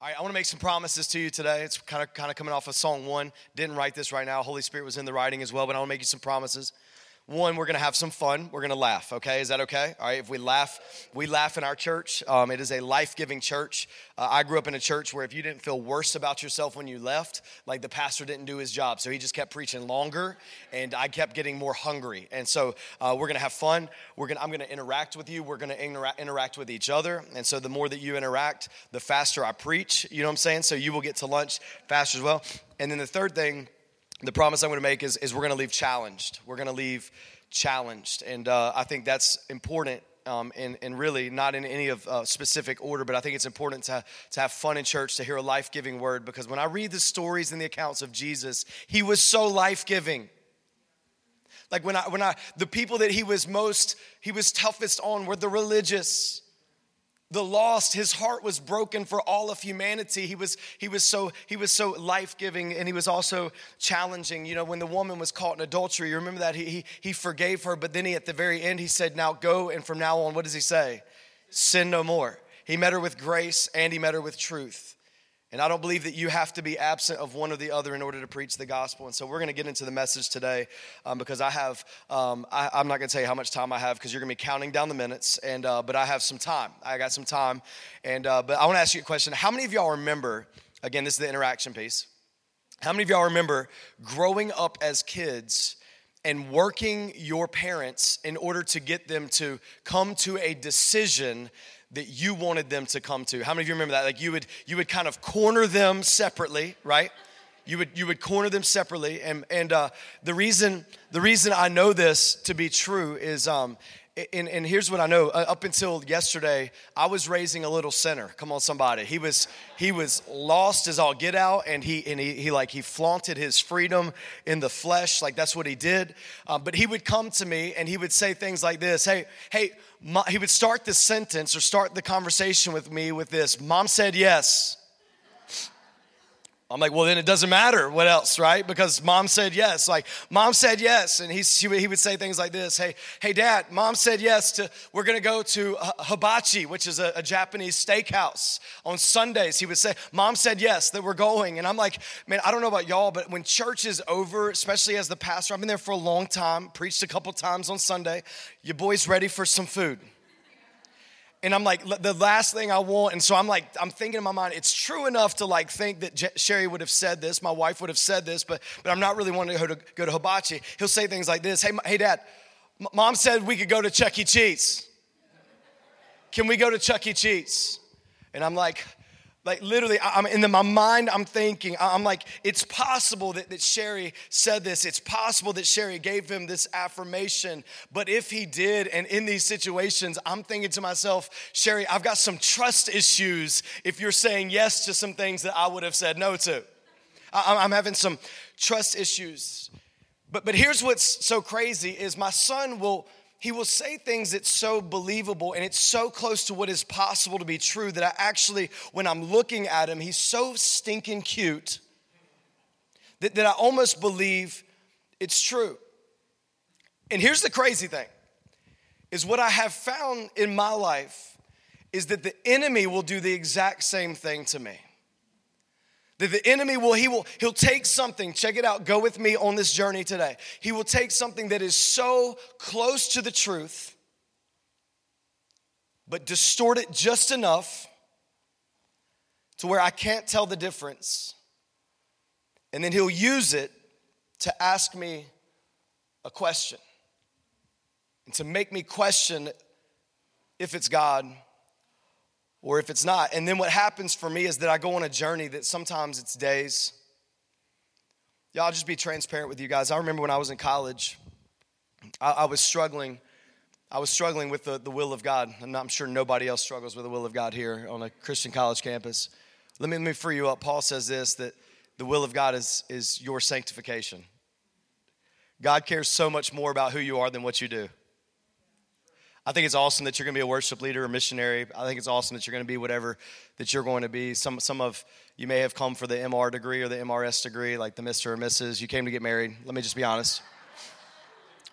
All right, I want to make some promises to you today. It's kind of coming off of Psalm 1. Didn't write this right now. Holy Spirit was in the writing as well, but I want to make you some promises. One, we're going to have some fun. We're going to laugh, okay? Is that okay? All right, if we laugh in our church. It is a life-giving church. I grew up in a church where if you didn't feel worse about yourself when you left, like the pastor didn't do his job. So he just kept preaching longer, and I kept getting more hungry. And so we're going to have fun. I'm going to interact with you. We're going to interact with each other. And so the more that you interact, the faster I preach. You know what I'm saying? So you will get to lunch faster as well. And then the third thing, the promise I'm going to make is we're going to leave challenged. We're going to leave challenged. And I think that's important, and really not in any of specific order, but I think it's important to have fun in church, to hear a life-giving word, because when I read the stories and the accounts of Jesus, he was so life-giving. Like the people that he was toughest on were the religious, the lost. His heart was broken for all of humanity. He was so life-giving, and he was also challenging. You know, when the woman was caught in adultery, you remember that he forgave her, but then at the very end, he said, now go, and from now on, what does he say? Sin no more. He met her with grace, and he met her with truth. And I don't believe that you have to be absent of one or the other in order to preach the gospel. And so we're going to get into the message today because I have, I'm not going to tell you how much time I have because you're going to be counting down the minutes, and but I have some time. I got some time. And but I want to ask you a question. How many of y'all remember, again, this is the interaction piece. How many of y'all remember growing up as kids and working your parents in order to get them to come to a decision that you wanted them to come to? How many of you remember that? Like you would kind of corner them separately, right? You would corner them separately, and the reason I know this to be true is and here's what I know. Up until yesterday, I was raising a little sinner. Come on, somebody. He was lost as all get out, and he flaunted his freedom in the flesh, like that's what he did. But he would come to me and he would say things like this. Hey. He would start the sentence or start the conversation with me with this, Mom said yes. I'm like, well, then it doesn't matter what else, right? Because Mom said yes. Like, Mom said yes. And he would say things like this, hey, Dad, Mom said yes to, we're going to go to Hibachi, which is a Japanese steakhouse. On Sundays, he would say, Mom said yes, that we're going. And I'm like, man, I don't know about y'all, but when church is over, especially as the pastor, I've been there for a long time, preached a couple times on Sunday, your boy's ready for some food. And I'm like, the last thing I want. And so I'm thinking in my mind, it's true enough to like think that Sherry would have said this, my wife would have said this, but I'm not really wanting her to go to Hibachi. He'll say things like this, hey Dad, Mom said we could go to Chuck E. Cheese. Can we go to Chuck E. Cheese? And I'm like literally, I'm in my mind, I'm thinking, I'm like, it's possible that Sherry said this. It's possible that Sherry gave him this affirmation. But if he did, and in these situations, I'm thinking to myself, Sherry, I've got some trust issues if you're saying yes to some things that I would have said no to. I'm having some trust issues. But here's what's so crazy is my son will say things that's so believable and it's so close to what is possible to be true that I actually, when I'm looking at him, he's so stinking cute that I almost believe it's true. And here's the crazy thing, is what I have found in my life is that the enemy will do the exact same thing to me. That the enemy he'll take something, check it out, go with me on this journey today. He will take something that is so close to the truth, but distort it just enough to where I can't tell the difference. And then he'll use it to ask me a question and to make me question if it's God or if it's not. And then what happens for me is that I go on a journey that sometimes it's days. Y'all, I'll just be transparent with you guys. I remember when I was in college, I was struggling. I was struggling with the will of God. I'm sure nobody else struggles with the will of God here on a Christian college campus. Let me free you up. Paul says this, that the will of God is your sanctification. God cares so much more about who you are than what you do. I think it's awesome that you're going to be a worship leader or missionary. I think it's awesome that you're going to be whatever that you're going to be. Some of you may have come for the MR degree or the MRS degree, like the Mr. or Mrs. You came to get married. Let me just be honest.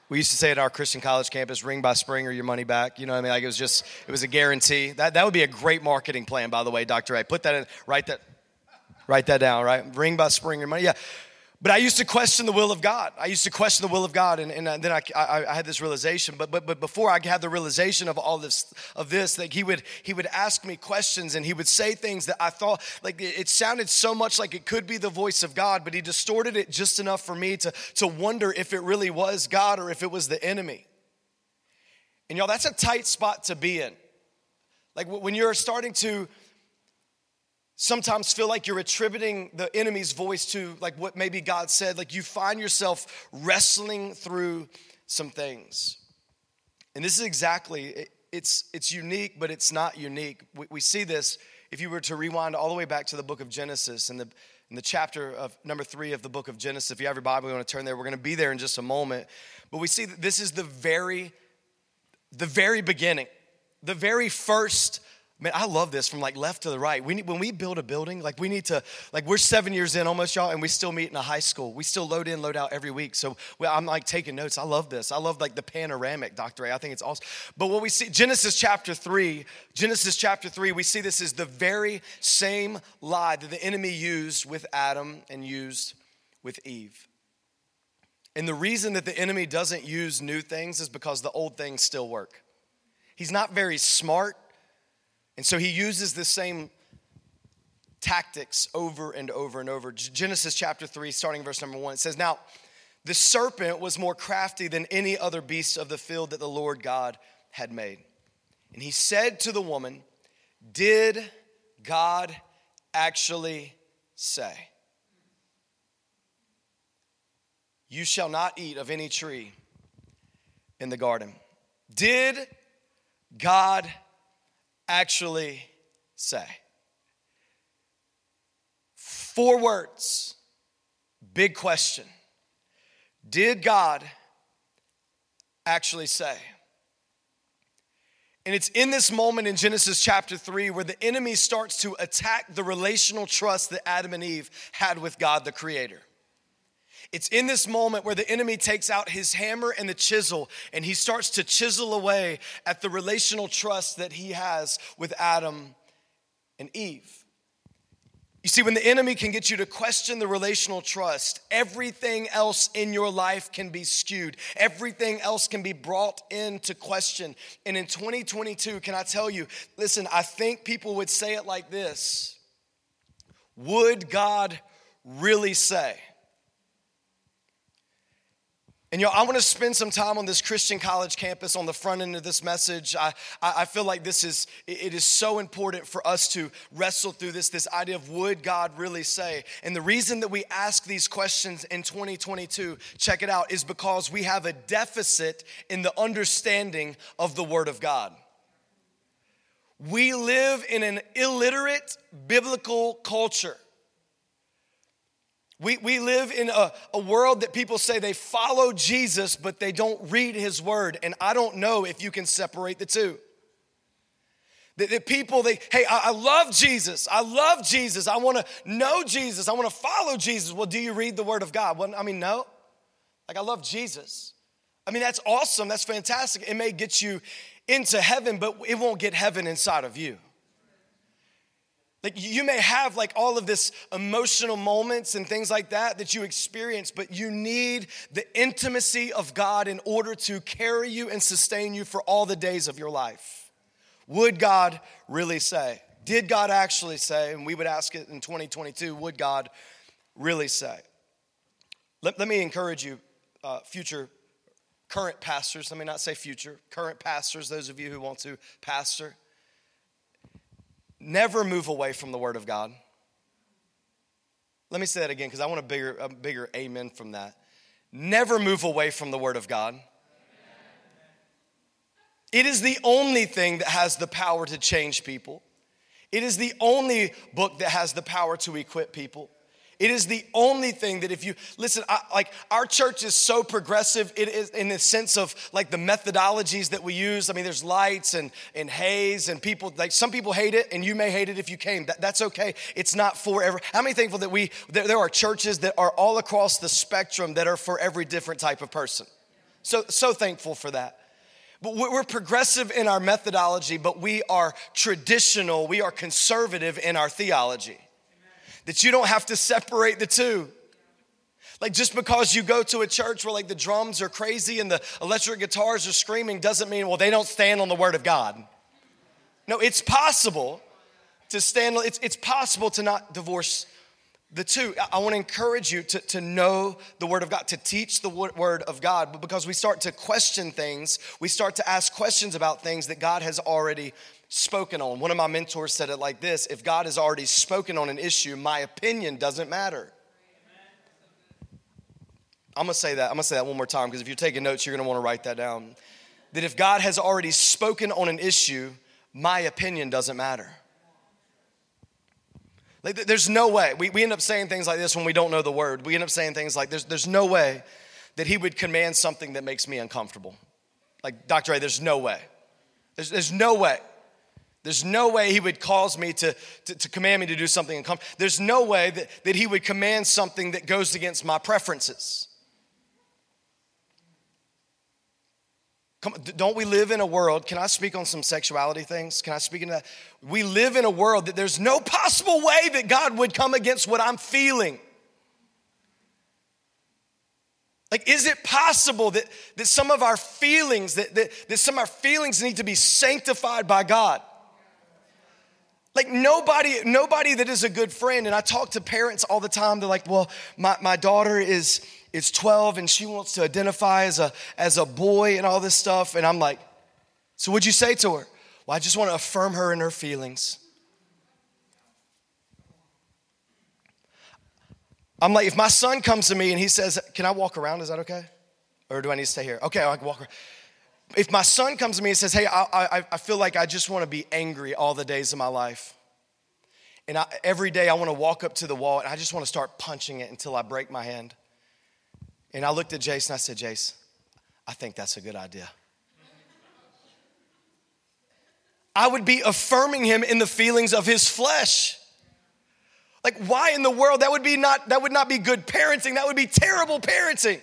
We used to say at our Christian college campus, ring by spring or your money back. You know what I mean? Like it was just, it was a guarantee. That would be a great marketing plan, by the way, Dr. A. Put that in, write that down, right? Ring by spring or money. Yeah. But I used to question the will of God. I used to question the will of God, and then I had this realization. But before I had the realization of all this, like he would ask me questions, and he would say things that I thought like it sounded so much like it could be the voice of God, but he distorted it just enough for me to wonder if it really was God or if it was the enemy. And y'all, that's a tight spot to be in. Like when you're starting to sometimes feel like you're attributing the enemy's voice to like what maybe God said, like you find yourself wrestling through some things. And this is exactly, it's unique, but it's not unique. We see this if you were to rewind all the way back to the book of Genesis and in the chapter of number 3 of the book of Genesis. If you have your Bible, you want to turn there, we're going to be there in just a moment. But we see that this is the very beginning, the very first. Man, I love this from like left to the right. When we build a building, like we need to, like we're 7 years in almost, y'all, and we still meet in a high school. We still load in, load out every week. So I'm like taking notes. I love this. I love like the panoramic, Dr. A. I think it's awesome. But what we see, Genesis chapter 3, we see this is the very same lie that the enemy used with Adam and used with Eve. And the reason that the enemy doesn't use new things is because the old things still work. He's not very smart. And so he uses the same tactics over and over and over. Genesis chapter 3, starting verse number 1, it says, "Now the serpent was more crafty than any other beast of the field that the Lord God had made. And he said to the woman, 'Did God actually say, you shall not eat of any tree in the garden?'" Did God actually say? 4 words, big question. Did God actually say? And it's in this moment in Genesis chapter 3 where the enemy starts to attack the relational trust that Adam and Eve had with God, the Creator. It's in this moment where the enemy takes out his hammer and the chisel, and he starts to chisel away at the relational trust that he has with Adam and Eve. You see, when the enemy can get you to question the relational trust, everything else in your life can be skewed. Everything else can be brought into question. And in 2022, can I tell you, listen, I think people would say it like this: would God really say? And y'all, I want to spend some time on this Christian college campus on the front end of this message. I feel like it is so important for us to wrestle through this idea of would God really say? And the reason that we ask these questions in 2022, check it out, is because we have a deficit in the understanding of the Word of God. We live in an illiterate biblical culture. We live in a world that people say they follow Jesus, but they don't read his word. And I don't know if you can separate the two. That people, I love Jesus. I love Jesus. I want to know Jesus. I want to follow Jesus. Well, do you read the word of God? Well, I mean, no. Like, I love Jesus. I mean, that's awesome. That's fantastic. It may get you into heaven, but it won't get heaven inside of you. Like you may have like all of this emotional moments and things like that you experience, but you need the intimacy of God in order to carry you and sustain you for all the days of your life. Would God really say? Did God actually say? And we would ask it in 2022, would God really say? Let me encourage you, current pastors, let me not say future, current pastors, those of you who want to pastor, never move away from the Word of God. Let me say that again because I want a bigger amen from that. Never move away from the Word of God. Amen. It is the only thing that has the power to change people. It is the only book that has the power to equip people. It is the only thing that if you, listen, our church is so progressive. It is in the sense of like the methodologies that we use. I mean, there's lights and haze and people, like some people hate it and you may hate it if you came. That's okay. It's not for every. How many thankful that there are churches that are all across the spectrum that are for every different type of person? So thankful for that. But we're progressive in our methodology, but we are traditional, we are conservative in our theology. Amen. That you don't have to separate the two. Like just because you go to a church where like the drums are crazy and the electric guitars are screaming doesn't mean, well, they don't stand on the word of God. No, it's possible to stand, it's possible to not divorce the two. I want to encourage you to know the word of God, to teach the word of God, but because we start to question things, we start to ask questions about things that God has already spoken on. One of my mentors said it like this: if God has already spoken on an issue, my opinion doesn't matter. I'm going to say that one more time, because if you're taking notes, you're going to want to write that down. That if God has already spoken on an issue, my opinion doesn't matter. Like, there's no way. We end up saying things like this when we don't know the word. We end up saying things like, there's no way that he would command something that makes me uncomfortable. Like, Dr. A, there's no way. There's no way. There's no way he would cause me to command me to do something uncomfortable. There's no way that he would command something that goes against my preferences. Don't we live in a world, can I speak on some sexuality things? Can I speak into that? We live in a world that there's no possible way that God would come against what I'm feeling. Like, is it possible that some of our feelings, that some of our feelings need to be sanctified by God? Like nobody that is a good friend, and I talk to parents all the time, they're like, well, my daughter is 12 and she wants to identify as a boy and all this stuff. And I'm like, so what'd you say to her? Well, I just want to affirm her in her feelings. I'm like, if my son comes to me and he says, can I walk around? Is that okay? Or do I need to stay here? Okay, I can walk around. If my son comes to me and says, hey, I feel like I just want to be angry all the days of my life. And every day I want to walk up to the wall and I just want to start punching it until I break my hand. And I looked at Jace and I said, Jace, I think that's a good idea. I would be affirming him in the feelings of his flesh. Like, why in the world? That would not be good parenting. That would be terrible parenting.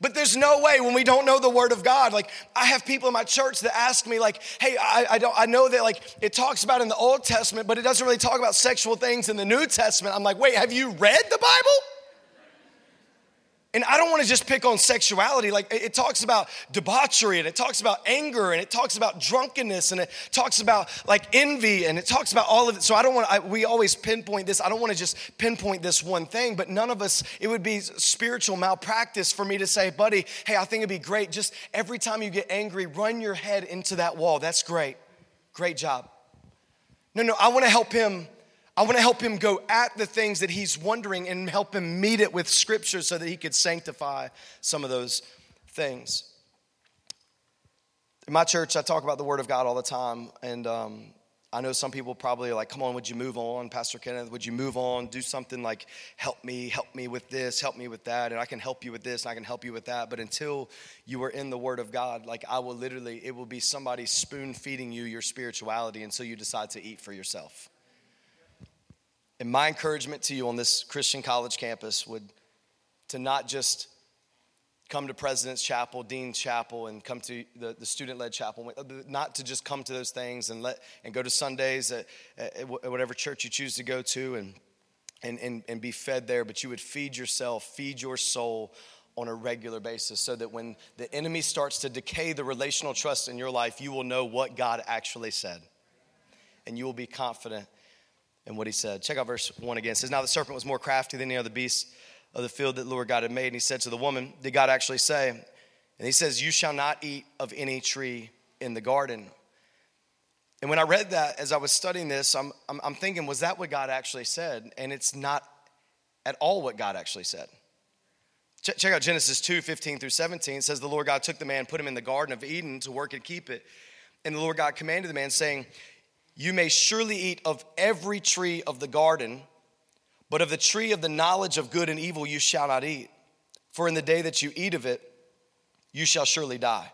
But there's no way when we don't know the word of God. Like, I have people in my church that ask me, like, hey, I know that, like, it talks about in the Old Testament, but it doesn't really talk about sexual things in the New Testament. I'm like, wait, have you read the Bible? And I don't want to just pick on sexuality. Like, it talks about debauchery, and it talks about anger, and it talks about drunkenness, and it talks about, like, envy, and it talks about all of it. So we always pinpoint this. I don't want to just pinpoint this one thing, but none of us, it would be spiritual malpractice for me to say, buddy, hey, I think it'd be great. Just every time you get angry, run your head into that wall. That's great. Great job. No, I want to help him. I want to help him go at the things that he's wondering and help him meet it with scripture so that he could sanctify some of those things. In my church, I talk about the word of God all the time. And I know some people probably are like, come on, would you move on? Pastor Kenneth, would you move on? Do something like help me with this, help me with that. And I can help you with this and I can help you with that. But until you are in the word of God, like it will be somebody spoon feeding you your spirituality until you decide to eat for yourself. And my encouragement to you on this Christian college campus would to not just come to President's Chapel, Dean's Chapel, and come to the student-led chapel, not to just come to those things and go to Sundays at whatever church you choose to go to and be fed there, but you would feed yourself, feed your soul on a regular basis so that when the enemy starts to decay the relational trust in your life, you will know what God actually said, and you will be confident and what he said. Check out verse 1 again. It says, now the serpent was more crafty than any other beast of the field that the Lord God had made. And he said to the woman, did God actually say? And he says, you shall not eat of any tree in the garden. And when I read that, as I was studying this, I'm thinking, was that what God actually said? And it's not at all what God actually said. Check out Genesis 2:15 through 17. It says, the Lord God took the man, put him in the garden of Eden to work and keep it. And the Lord God commanded the man, saying, you may surely eat of every tree of the garden, but of the tree of the knowledge of good and evil you shall not eat. For in the day that you eat of it, you shall surely die.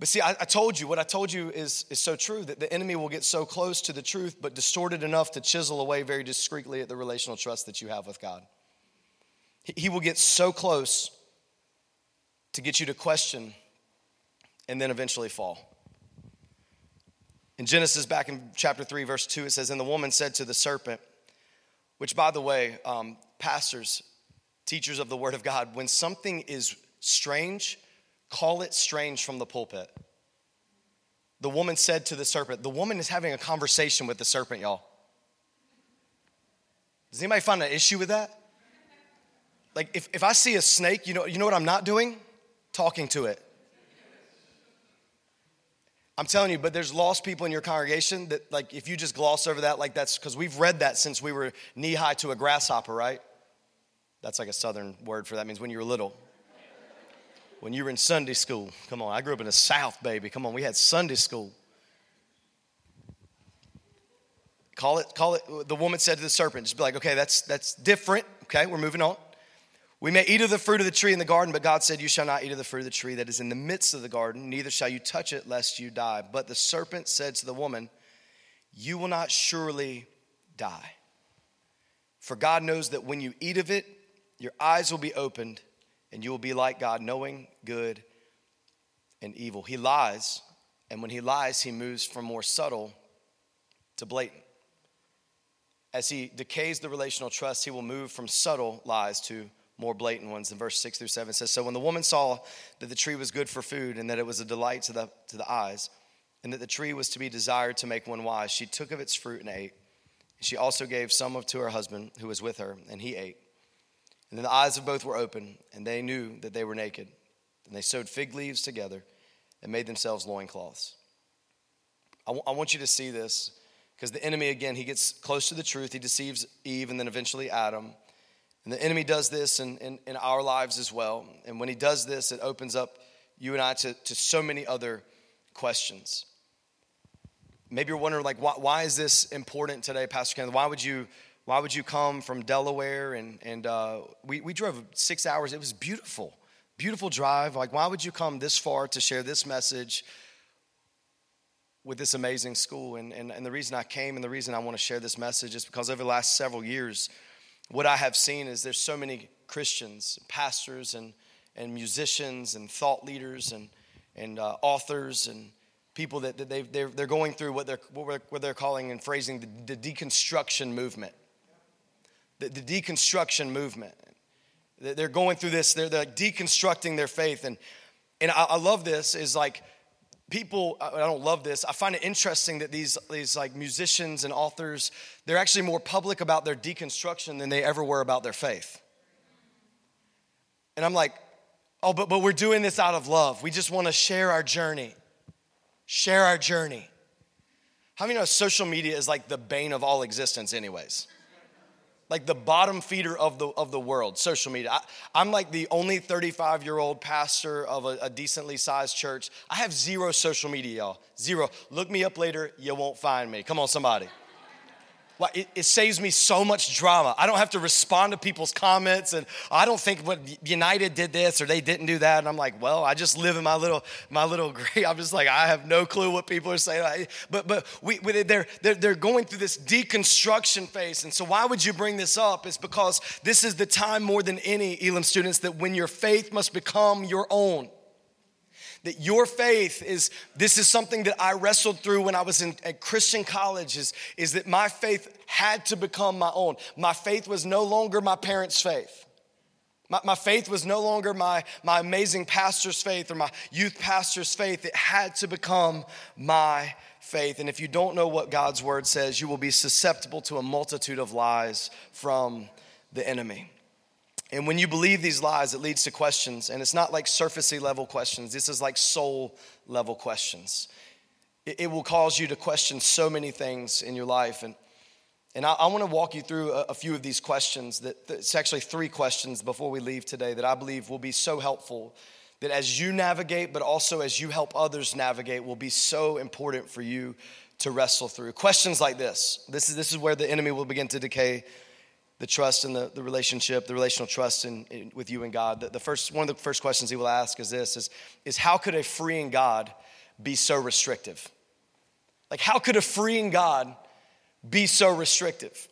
But see, I told you, what I told you is so true, that the enemy will get so close to the truth, but distorted enough to chisel away very discreetly at the relational trust that you have with God. He will get so close to get you to question and then eventually fall. In Genesis, back in chapter 3, verse 2, it says, "And the woman said to the serpent," which, by the way, pastors, teachers of the word of God, when something is strange, call it strange from the pulpit. The woman said to the serpent. The woman is having a conversation with the serpent, y'all. Does anybody find an issue with that? Like, if I see a snake, you know what I'm not doing? Talking to it. I'm telling you, but there's lost people in your congregation that, like, if you just gloss over that, like, that's because we've read that since we were knee-high to a grasshopper, right? That's like a southern word for that. It means when you were little. When you were in Sunday school. Come on, I grew up in the South, baby. Come on, we had Sunday school. Call it, the woman said to the serpent, just be like, okay, that's different. Okay, we're moving on. "We may eat of the fruit of the tree in the garden, but God said, you shall not eat of the fruit of the tree that is in the midst of the garden, neither shall you touch it, lest you die. But the serpent said to the woman, you will not surely die. For God knows that when you eat of it, your eyes will be opened, and you will be like God, knowing good and evil." He lies, and when he lies, he moves from more subtle to blatant. As he decays the relational trust, he will move from subtle lies to more blatant ones. In verse 6-7 says, "So when the woman saw that the tree was good for food, and that it was a delight to the eyes, and that the tree was to be desired to make one wise, she took of its fruit and ate. And she also gave some to her husband who was with her, and he ate. And then the eyes of both were open, and they knew that they were naked. And they sewed fig leaves together and made themselves loincloths." I want you to see this, because the enemy, again, he gets close to the truth. He deceives Eve and then eventually Adam. And the enemy does this in our lives as well. And when he does this, it opens up you and I to so many other questions. Maybe you're wondering, like, why is this important today, Pastor Ken? Why would you come from Delaware? And we drove 6 hours. It was beautiful, beautiful drive. Like, why would you come this far to share this message with this amazing school? And the reason I came and the reason I want to share this message is because over the last several years, what I have seen is there's so many Christians, pastors, and musicians, and thought leaders, and authors, and people that they're going through what they're calling and phrasing the deconstruction movement. The deconstruction movement. They're going through this. They're deconstructing their faith, and I love this. Is like people. I don't love this. I find it interesting that these like musicians and authors, they're actually more public about their deconstruction than they ever were about their faith. And I'm like, oh, but we're doing this out of love. We just want to share our journey. Share our journey. How many know social media is like the bane of all existence anyways? Like the bottom feeder of the world, social media. I'm like the only 35-year-old pastor of a decently sized church. I have zero social media, y'all. Zero. Look me up later. You won't find me. Come on, somebody. Like, it saves me so much drama. I don't have to respond to people's comments, and I don't think what United did this or they didn't do that. And I'm like, well, I just live in my little grave. I'm just like, I have no clue what people are saying. But they're going through this deconstruction phase. And so why would you bring this up? It's because this is the time more than any, Elam students, that when your faith must become your own. That your faith is something that I wrestled through when I was at Christian college, is that my faith had to become my own. My faith was no longer my parents' faith. My faith was no longer my amazing pastor's faith or my youth pastor's faith. It had to become my faith. And if you don't know what God's word says, you will be susceptible to a multitude of lies from the enemy. And when you believe these lies, it leads to questions. And it's not like surfacey level questions. This is like soul level questions. It will cause you to question so many things in your life. And I want to walk you through a few of these questions. It's actually 3 questions before we leave today that I believe will be so helpful, that as you navigate, but also as you help others navigate, will be so important for you to wrestle through. Questions like this. This is where the enemy will begin to decay the trust and the relationship, the relational trust with you and God. One of the first questions he will ask is this, is how could a freeing God be so restrictive? Like, how could a freeing God be so restrictive?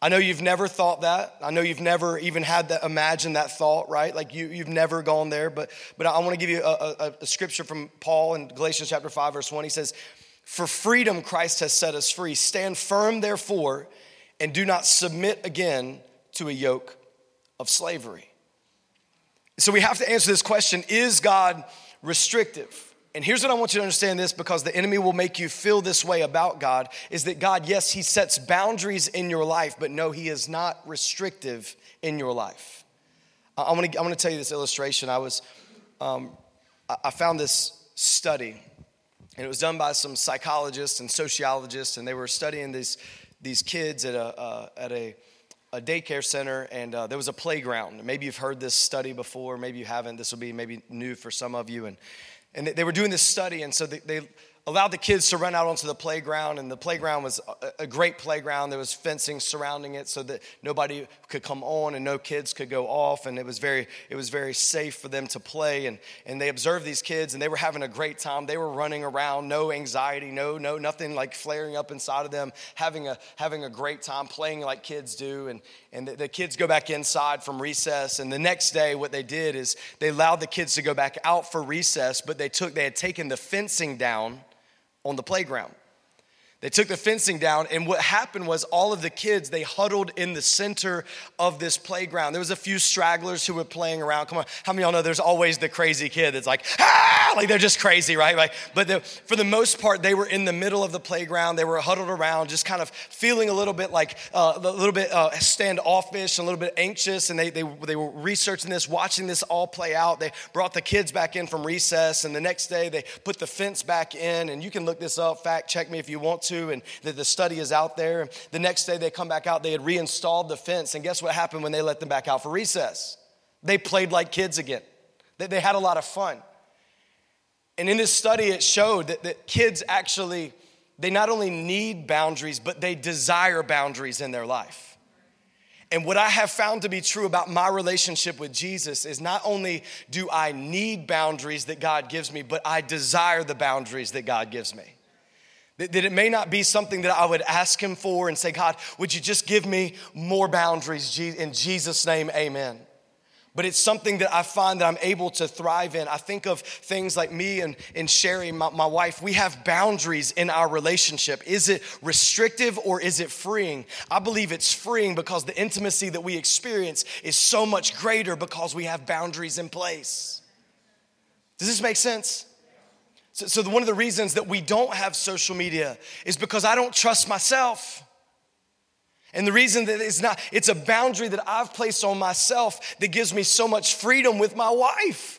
I know you've never thought that. I know you've never even had that, imagined that thought, right? Like you've never gone there. But I want to give you a scripture from Paul in Galatians chapter 5, verse 1. He says, "For freedom Christ has set us free. Stand firm, therefore, and do not submit again to a yoke of slavery." So we have to answer this question: is God restrictive? And here's what I want you to understand this, because the enemy will make you feel this way about God, is that God, yes, he sets boundaries in your life, but no, he is not restrictive in your life. I want to tell you this illustration. I found this study, and it was done by some psychologists and sociologists, and they were studying these kids at a daycare center, and there was a playground. Maybe you've heard this study before, maybe you haven't. This will be maybe new for some of you. And they were doing this study, and so they allowed the kids to run out onto the playground, and the playground was a great playground. There was fencing surrounding it so that nobody could come on and no kids could go off, and it was very safe for them to play. And they observed these kids, and they were having a great time. They were running around, no anxiety, no nothing like flaring up inside of them, having a great time, playing like kids do. And the kids go back inside from recess, and the next day what they did is they allowed the kids to go back out for recess, but they had taken the fencing down on the playground. They took the fencing down, and what happened was all of the kids, they huddled in the center of this playground. There was a few stragglers who were playing around. Come on, how many of y'all know there's always the crazy kid that's like, ah! Like they're just crazy, right? Like, but for the most part, they were in the middle of the playground. They were huddled around, just kind of feeling a little bit like, standoffish, a little bit anxious, and they were researching this, watching this all play out. They brought the kids back in from recess, and the next day they put the fence back in, and you can look this up, fact check me if you want to. And the study is out there. The next day they come back out, they had reinstalled the fence, and guess what happened when they let them back out for recess? They played like kids again. They had a lot of fun. And in this study, it showed that kids actually, they not only need boundaries, but they desire boundaries in their life. And what I have found to be true about my relationship with Jesus is not only do I need boundaries that God gives me, but I desire the boundaries that God gives me. That it may not be something that I would ask him for and say, God, would you just give me more boundaries? In Jesus' name, amen. But it's something that I find that I'm able to thrive in. I think of things like me and Sherry, my wife. We have boundaries in our relationship. Is it restrictive or is it freeing? I believe it's freeing, because the intimacy that we experience is so much greater because we have boundaries in place. Does this make sense? So one of the reasons that we don't have social media is because I don't trust myself. And the reason that it's a boundary that I've placed on myself that gives me so much freedom with my wife.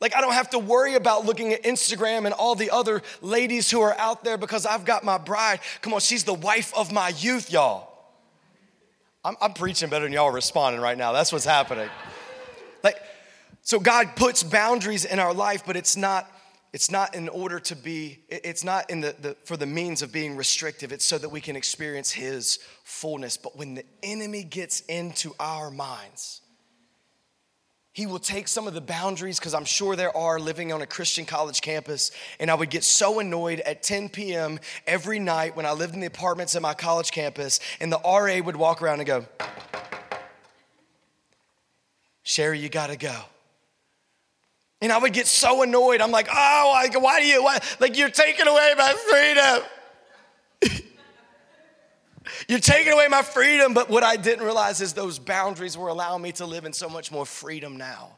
Like, I don't have to worry about looking at Instagram and all the other ladies who are out there, because I've got my bride. Come on, she's the wife of my youth, y'all. I'm preaching better than y'all are responding right now. That's what's happening. So God puts boundaries in our life, but it's not in order to be, it's not in for the means of being restrictive. It's so that we can experience his fullness. But when the enemy gets into our minds, he will take some of the boundaries, because I'm sure there are, living on a Christian college campus, and I would get so annoyed at 10 p.m. every night when I lived in the apartments at my college campus, and the RA would walk around and go, Sherry, you gotta go. And I would get so annoyed. I'm like, oh, you're taking away my freedom. You're taking away my freedom. But what I didn't realize is those boundaries were allowing me to live in so much more freedom now.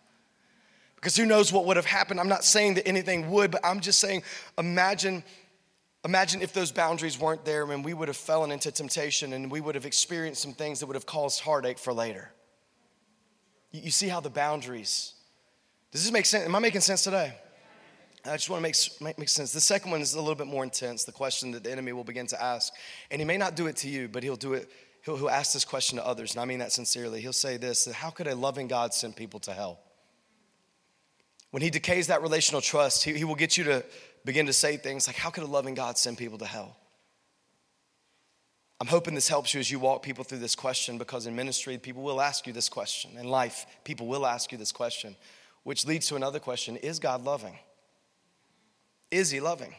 Because who knows what would have happened. I'm not saying that anything would, but I'm just saying, imagine if those boundaries weren't there, and we would have fallen into temptation, and we would have experienced some things that would have caused heartache for later. You see how the boundaries... Does this make sense? Am I making sense today? I just want to make sense. The second one is a little bit more intense, the question that the enemy will begin to ask. And he may not do it to you, but he'll do it. He'll ask this question to others, and I mean that sincerely. He'll say this: how could a loving God send people to hell? When he decays that relational trust, he will get you to begin to say things like, how could a loving God send people to hell? I'm hoping this helps you as you walk people through this question, because in ministry, people will ask you this question. In life, people will ask you this question. Which leads to another question: is God loving? Is he loving?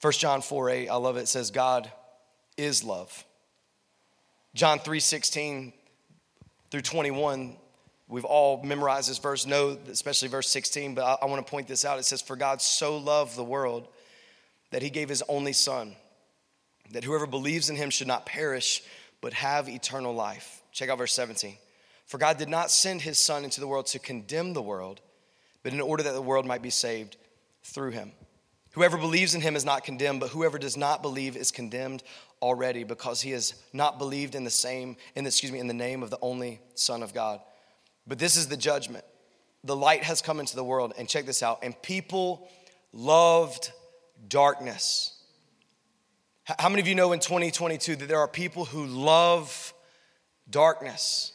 First John 4:8, I love it, says, God is love. John 3:16 through 21, we've all memorized this verse, especially verse 16, but I want to point this out. It says, "For God so loved the world that he gave his only son, that whoever believes in him should not perish, but have eternal life." Check out verse 17. "For God did not send his son into the world to condemn the world, but in order that the world might be saved through him. Whoever believes in him is not condemned, but whoever does not believe is condemned already, because he has not believed in the name of the only Son of God. But this is the judgment. The light has come into the world," and check this out, "and people loved darkness." How many of you know in 2022 that there are people who love darkness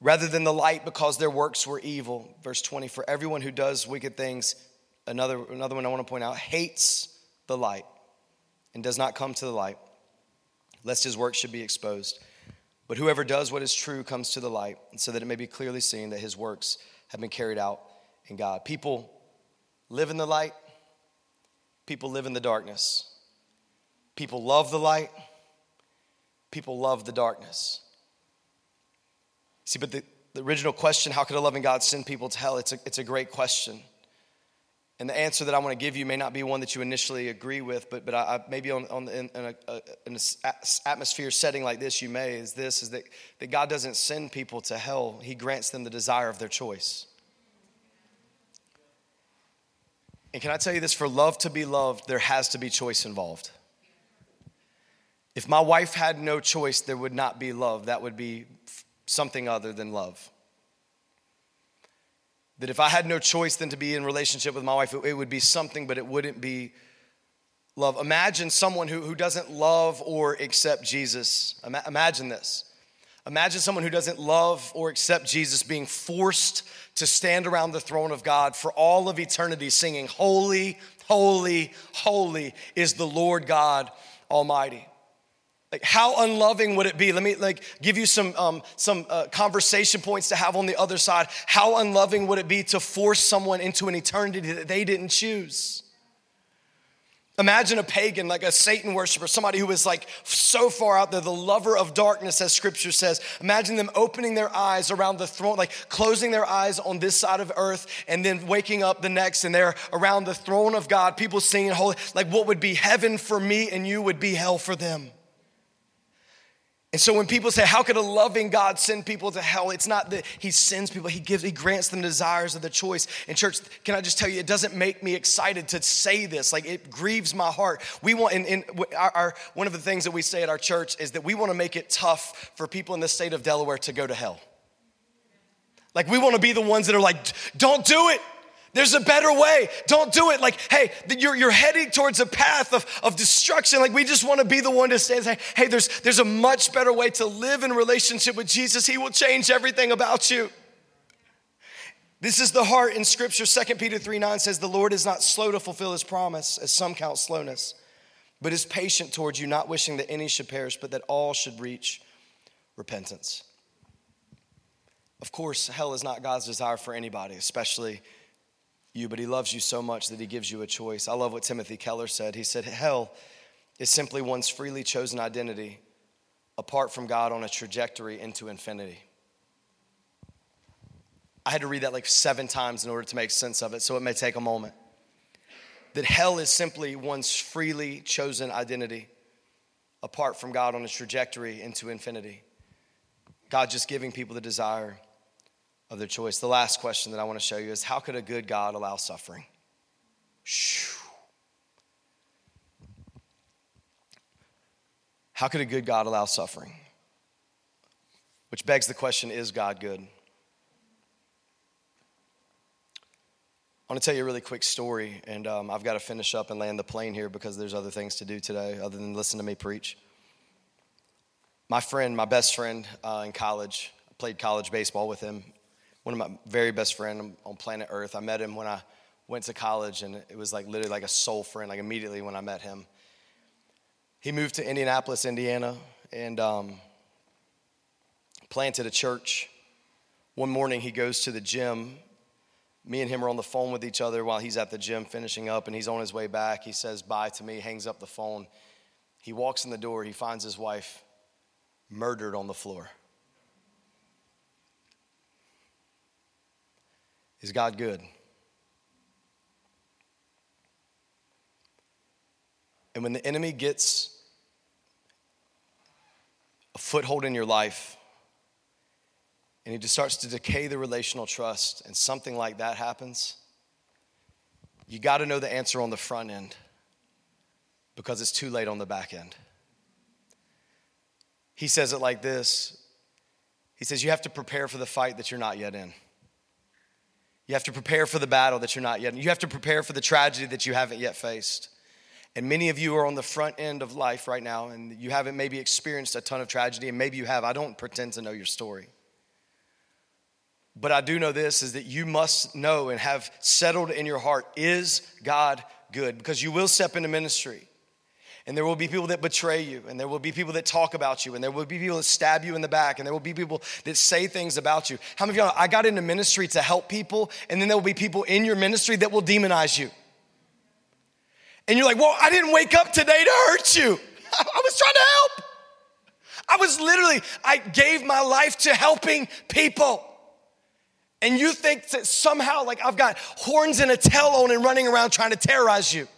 rather than the light because their works were evil? Verse 20, "For everyone who does wicked things," another one I want to point out, "hates the light and does not come to the light, lest his work should be exposed. But whoever does what is true comes to the light, so that it may be clearly seen that his works have been carried out in God." People live in the light. People live in the darkness. People love the light. People love the darkness. See, but the original question, how could a loving God send people to hell? It's a great question. And the answer that I want to give you may not be one that you initially agree with, but I maybe in an atmosphere setting like this, you may, is that God doesn't send people to hell. He grants them the desire of their choice. And can I tell you this? For love to be loved, there has to be choice involved. If my wife had no choice, there would not be love. That would be something other than love. That if I had no choice than to be in relationship with my wife, it would be something, but it wouldn't be love. Imagine someone who doesn't love or accept Jesus. Imagine this. Imagine someone who doesn't love or accept Jesus being forced to stand around the throne of God for all of eternity singing, "Holy, holy, holy is the Lord God Almighty." Like, how unloving would it be? Let me give you some conversation points to have on the other side. How unloving would it be to force someone into an eternity that they didn't choose? Imagine a pagan, like a Satan worshiper, somebody who is so far out there, the lover of darkness, as scripture says. Imagine them opening their eyes around the throne, closing their eyes on this side of earth and then waking up the next and they're around the throne of God, people singing holy. What would be heaven for me and you would be hell for them. And so when people say, how could a loving God send people to hell? It's not that he sends people, he grants them desires of the choice. And church, can I just tell you, it doesn't make me excited to say this. It grieves my heart. We want, and our one of the things that we say at our church is that we want to make it tough for people in the state of Delaware to go to hell. We want to be the ones that are don't do it. There's a better way. Don't do it. Hey, you're heading towards a path of destruction. We just want to be the one to say, hey, there's a much better way to live in relationship with Jesus. He will change everything about you. This is the heart in scripture. 2 Peter 3:9 says, "The Lord is not slow to fulfill his promise, as some count slowness, but is patient towards you, not wishing that any should perish, but that all should reach repentance." Of course, hell is not God's desire for anybody, especially you, but he loves you so much that he gives you a choice. I love what Timothy Keller said. He said, "Hell is simply one's freely chosen identity apart from God on a trajectory into infinity." I had to read that 7 times in order to make sense of it, so it may take a moment. That hell is simply one's freely chosen identity apart from God on a trajectory into infinity. God just giving people the desire of their choice. The last question that I want to show you is, how could a good God allow suffering? How could a good God allow suffering? Which begs the question, is God good? I want to tell you a really quick story, and I've got to finish up and land the plane here because there's other things to do today other than listen to me preach. My best friend in college, I played college baseball with him. One of my very best friends on planet Earth. I met him when I went to college, and it was literally a soul friend, immediately when I met him. He moved to Indianapolis, Indiana, and planted a church. One morning he goes to the gym. Me and him are on the phone with each other while he's at the gym finishing up, and he's on his way back. He says bye to me, hangs up the phone, He walks in the door. He finds his wife murdered on the floor. Is God good? And when the enemy gets a foothold in your life and he just starts to decay the relational trust and something like that happens, you got to know the answer on the front end because it's too late on the back end. He says it like this. He says, you have to prepare for the fight that you're not yet in. You have to prepare for the battle that you're not yet in. You have to prepare for the tragedy that you haven't yet faced. And many of you are on the front end of life right now, and you haven't maybe experienced a ton of tragedy, and maybe you have. I don't pretend to know your story. But I do know this, is that you must know and have settled in your heart, is God good? Because you will step into ministry, and there will be people that betray you, and there will be people that talk about you, and there will be people that stab you in the back, and there will be people that say things about you. How many of y'all know, I got into ministry to help people, and then there will be people in your ministry that will demonize you. And you're like, well, I didn't wake up today to hurt you. I was trying to help. I gave my life to helping people. And you think that somehow, like, I've got horns and a tail on and running around trying to terrorize you.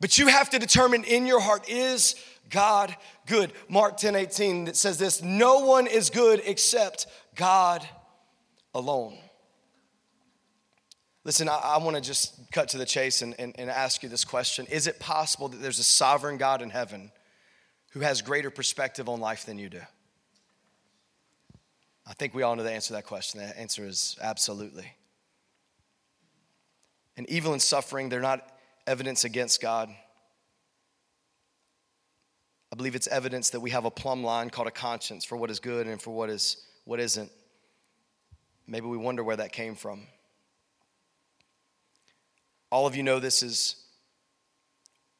But you have to determine in your heart, is God good? Mark 10:18 that says this, no one is good except God alone. Listen, I want to just cut to the chase and ask you this question. Is it possible that there's a sovereign God in heaven who has greater perspective on life than you do? I think we all know the answer to that question. The answer is absolutely. And evil and suffering, they're not evidence against God. I believe it's evidence that we have a plumb line called a conscience for what is good and for what isn't. Maybe we wonder where that came from. All of you know this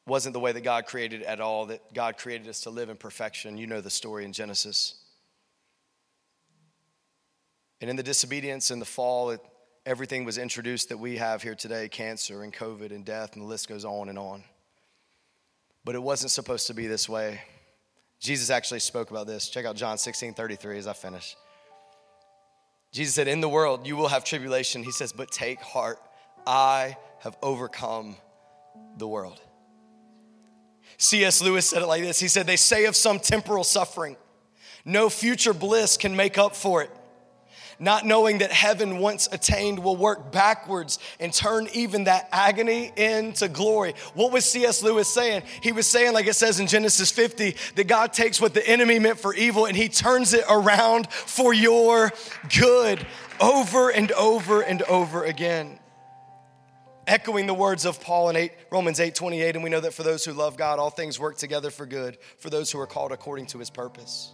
wasn't the way that God created at all, that God created us to live in perfection. You know the story in Genesis. And in the disobedience and the fall, everything was introduced that we have here today, cancer and COVID and death, and the list goes on and on. But it wasn't supposed to be this way. Jesus actually spoke about this. Check out John 16:33 as I finish. Jesus said, in the world you will have tribulation. He says, but take heart, I have overcome the world. C.S. Lewis said it like this. He said, they say of some temporal suffering, no future bliss can make up for it. Not knowing that heaven once attained will work backwards and turn even that agony into glory. What was C.S. Lewis saying? He was saying, like it says in Genesis 50, that God takes what the enemy meant for evil and he turns it around for your good over and over and over again. Echoing the words of Paul in Romans 8:28, and we know that for those who love God, all things work together for good, for those who are called according to his purpose.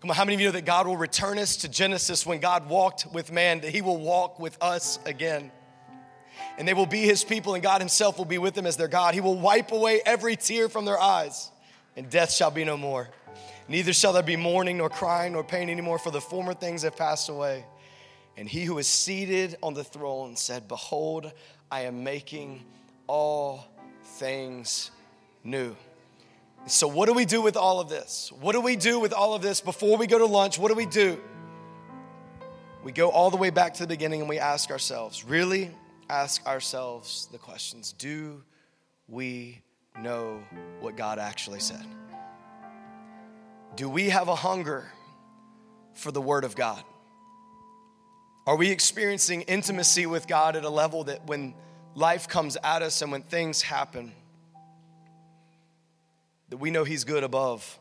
Come on, how many of you know that God will return us to Genesis when God walked with man, that he will walk with us again? And they will be his people, and God himself will be with them as their God. He will wipe away every tear from their eyes, and death shall be no more. Neither shall there be mourning, nor crying, nor pain anymore, for the former things have passed away. And he who is seated on the throne said, behold, I am making all things new. So what do we do with all of this? What do we do with all of this before we go to lunch? What do? We go all the way back to the beginning and we ask ourselves, really ask ourselves the questions. Do we know what God actually said? Do we have a hunger for the Word of God? Are we experiencing intimacy with God at a level that when life comes at us and when things happen, that we know he's good above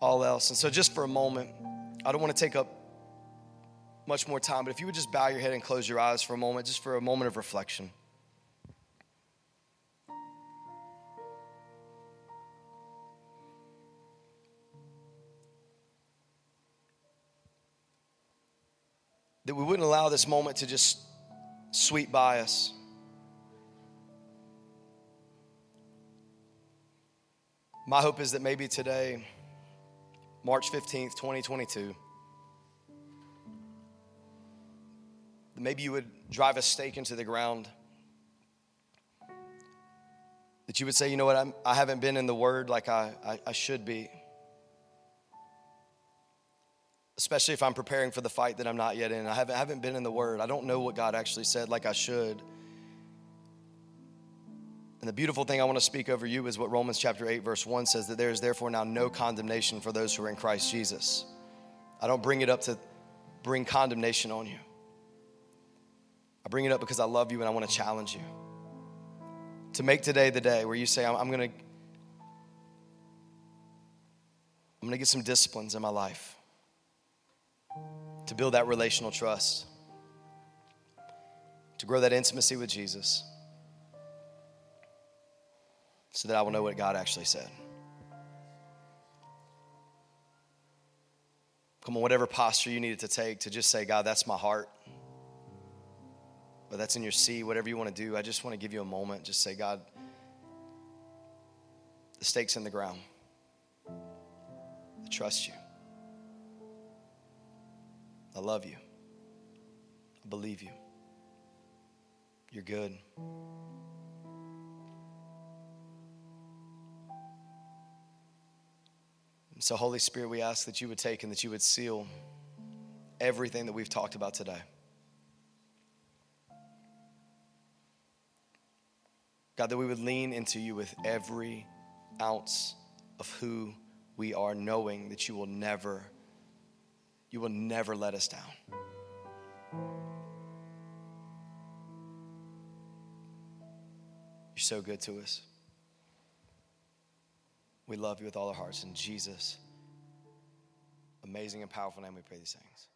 all else? And so just for a moment, I don't want to take up much more time, but if you would just bow your head and close your eyes for a moment, just for a moment of reflection. that we wouldn't allow this moment to just sweep by us. My hope is that maybe today, March 15th, 2022, maybe you would drive a stake into the ground. That you would say, you know what, I haven't been in the Word like I should be. Especially if I'm preparing for the fight that I'm not yet in. I haven't been in the Word. I don't know what God actually said like I should. And the beautiful thing I want to speak over you is what Romans chapter 8 verse 1 says, that there is therefore now no condemnation for those who are in Christ Jesus. I don't bring it up to bring condemnation on you. I bring it up because I love you and I want to challenge you. To make today the day where you say, I'm going to get some disciplines in my life to build that relational trust, to grow that intimacy with Jesus so that I will know what God actually said. Come on, whatever posture you needed to take to just say, God, that's my heart. But that's in your seat, whatever you want to do. I just want to give you a moment. Just say, God, the stake's in the ground. I trust you. I love you. I believe you. You're good. And so, Holy Spirit, we ask that you would take and that you would seal everything that we've talked about today. God, that we would lean into you with every ounce of who we are, knowing that you will never let us down. You're so good to us. We love you with all our hearts. In Jesus' amazing and powerful name we pray these things.